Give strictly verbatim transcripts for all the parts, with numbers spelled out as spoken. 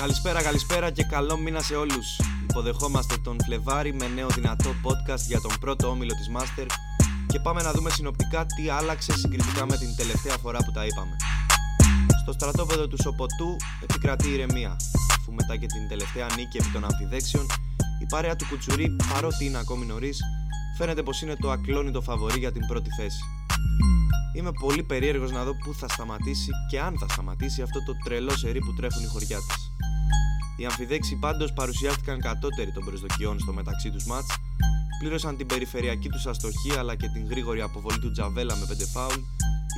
Καλησπέρα, καλησπέρα και καλό μήνα σε όλους. Υποδεχόμαστε τον Φλεβάρη με νέο δυνατό podcast για τον πρώτο όμιλο της Master και πάμε να δούμε συνοπτικά τι άλλαξε συγκριτικά με την τελευταία φορά που τα είπαμε. Στο στρατόπεδο του Σοποτού επικρατεί ηρεμία, αφού μετά και την τελευταία νίκη επί των αμφιδέξεων η παρέα του Κουτσουρί, παρότι είναι ακόμη νωρίς, φαίνεται πως είναι το ακλόνητο φαβορί για την πρώτη θέση. Είμαι πολύ περίεργος να δω πού θα σταματήσει και αν θα σταματήσει αυτό το τρελό σερί που τρέχουν οι χωριά της. Οι αμφιδέξοι πάντως παρουσιάστηκαν κατώτεροι των προσδοκιών στο μεταξύ τους μάτς, πλήρωσαν την περιφερειακή τους αστοχή αλλά και την γρήγορη αποβολή του Τζαβέλα με πέντε φάουλ,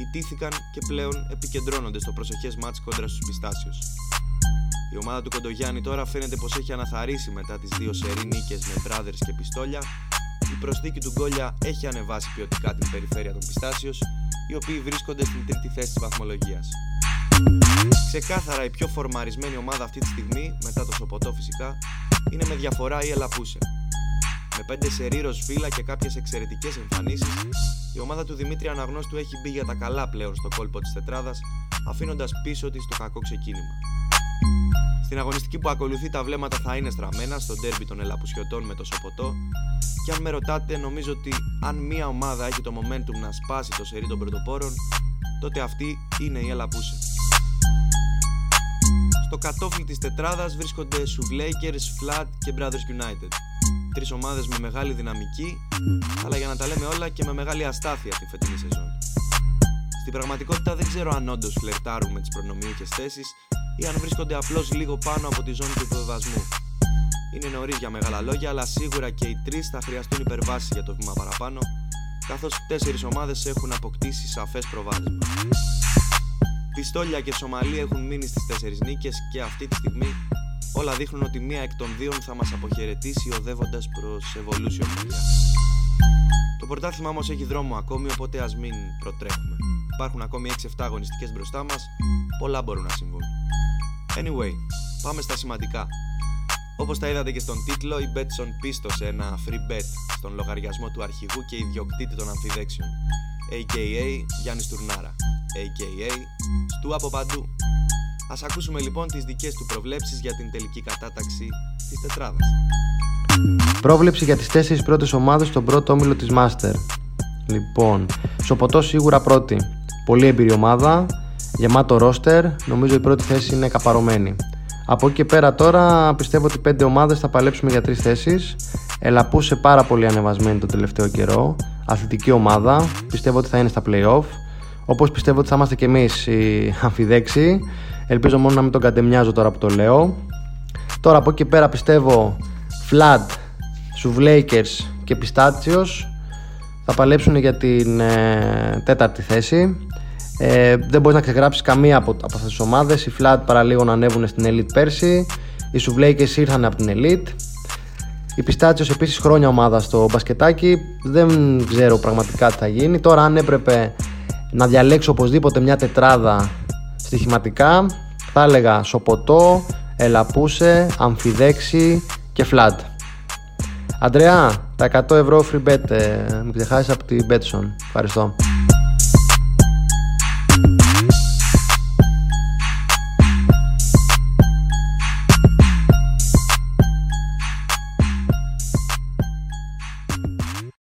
ιτήθηκαν και πλέον επικεντρώνονται στο προσεχές μάτς κόντρα στους Pistachios. Η ομάδα του Κοντογιάννη τώρα φαίνεται πως έχει αναθαρρήσει μετά τις δύο σερί νίκες με Brothers και πιστόλια. Η προσθήκη του Γκόλια έχει ανεβάσει ποιοτικά την περιφέρεια των Pistachios, οι οποίοι βρίσκονται στην τρίτη θέση της βαθμολογίας. Ξεκάθαρα η πιο φορμαρισμένη ομάδα αυτή τη στιγμή, μετά το Σοποτό φυσικά, είναι με διαφορά η Ελαπούσε. Με πέντε σερί ροσφύλλα και κάποιες εξαιρετικές εμφανίσεις, η ομάδα του Δημήτρη Αναγνώστου έχει μπει για τα καλά πλέον στο κόλπο της τετράδας, αφήνοντας πίσω της το κακό ξεκίνημα. Στην αγωνιστική που ακολουθεί τα βλέμματα θα είναι στραμμένα στο ντέρμπι των Ελαπουσιωτών με το Σοποτό και αν με ρωτάτε, νομίζω ότι αν μία ομάδα έχει το momentum να σπάσει το σερί των πρωτοπόρων, τότε αυτή είναι η Ελαπούσε. Στο κατόφλι της τετράδας βρίσκονται Σουβλέικερς, Flat και Brothers United. Τρεις ομάδες με μεγάλη δυναμική, αλλά για να τα λέμε όλα και με μεγάλη αστάθεια τη φετινή σεζόν. Στην πραγματικότητα δεν ξέρω αν όντως φλερτάρουν με τις προνομιούχες θέσεις ή αν βρίσκονται απλώς λίγο πάνω από τη ζώνη του υποβιβασμού. Είναι νωρίς για μεγάλα λόγια, αλλά σίγουρα και οι τρεις θα χρειαστούν υπερβάσεις για το βήμα παραπάνω, καθώς τέσσερις ομάδες έχουν αποκτήσει σαφές προβάδισμα. Πιστόλια και Σομαλία έχουν μείνει στις τέσσερις νίκες και αυτή τη στιγμή όλα δείχνουν ότι μία εκ των δύο θα μας αποχαιρετήσει οδεύοντας προς Evolution. Το πρωτάθλημα όμως έχει δρόμο ακόμη, οπότε ας μην προτρέχουμε. Υπάρχουν ακόμη έξι εφτά αγωνιστικές μπροστά μας, πολλά μπορούν να συμβούν. Anyway, πάμε στα σημαντικά. Όπως τα είδατε και στον τίτλο, η Betsson πίστωσε ένα free bet στον λογαριασμό του αρχηγού και ιδιοκτήτη των αμφιδέξεων, έι κέι έι Γιάννης Τουρνάρα, έι κέι έι Στου από παντού. Ας ακούσουμε λοιπόν τις δικές του προβλέψεις για την τελική κατάταξη της τετράδας. Πρόβλεψη για τις τέσσερις πρώτες ομάδες στον πρώτο όμιλο της Master. Λοιπόν, Σοποτό σίγουρα πρώτη. Πολύ έμπειρη ομάδα, γεμάτο ρόστερ, νομίζω η πρώτη θέση είναι καπαρωμένη. Από εκεί και πέρα τώρα πιστεύω ότι πέντε ομάδες θα παλέψουμε για τρεις θέσεις. Ελαπούσε πάρα πολύ ανεβασμένη τον τελευταίο καιρό. Αθλητική ομάδα, πιστεύω ότι θα είναι στα play-off. Όπως πιστεύω ότι θα είμαστε και εμείς οι αμφιδέξοι. Ελπίζω μόνο να μην τον κατεμοιάζω τώρα που το λέω. Τώρα από εκεί πέρα πιστεύω Flat, Σουβλέικερς και Pistachios θα παλέψουν για την ε, τέταρτη θέση. Ε, δεν μπορείς να ξεγράψεις καμία από, από αυτές τις ομάδες. Οι Flat παραλίγο να ανέβουν στην Elite πέρσι. Οι Σουβλέικερς ήρθαν από την Elite. Η Pistachios επίσης χρόνια ομάδα στο μπασκετάκι. Δεν ξέρω πραγματικά τι θα γίνει. Τώρα αν έπρεπε να διαλέξω οπωσδήποτε μια τετράδα στοιχηματικά, θα έλεγα Σοποτό, Ελαπούσε, Αμφιδέξη και Flat. Αντρέα, τα εκατό ευρώ free bet, μην ξεχάσεις από την Betsson. Ευχαριστώ.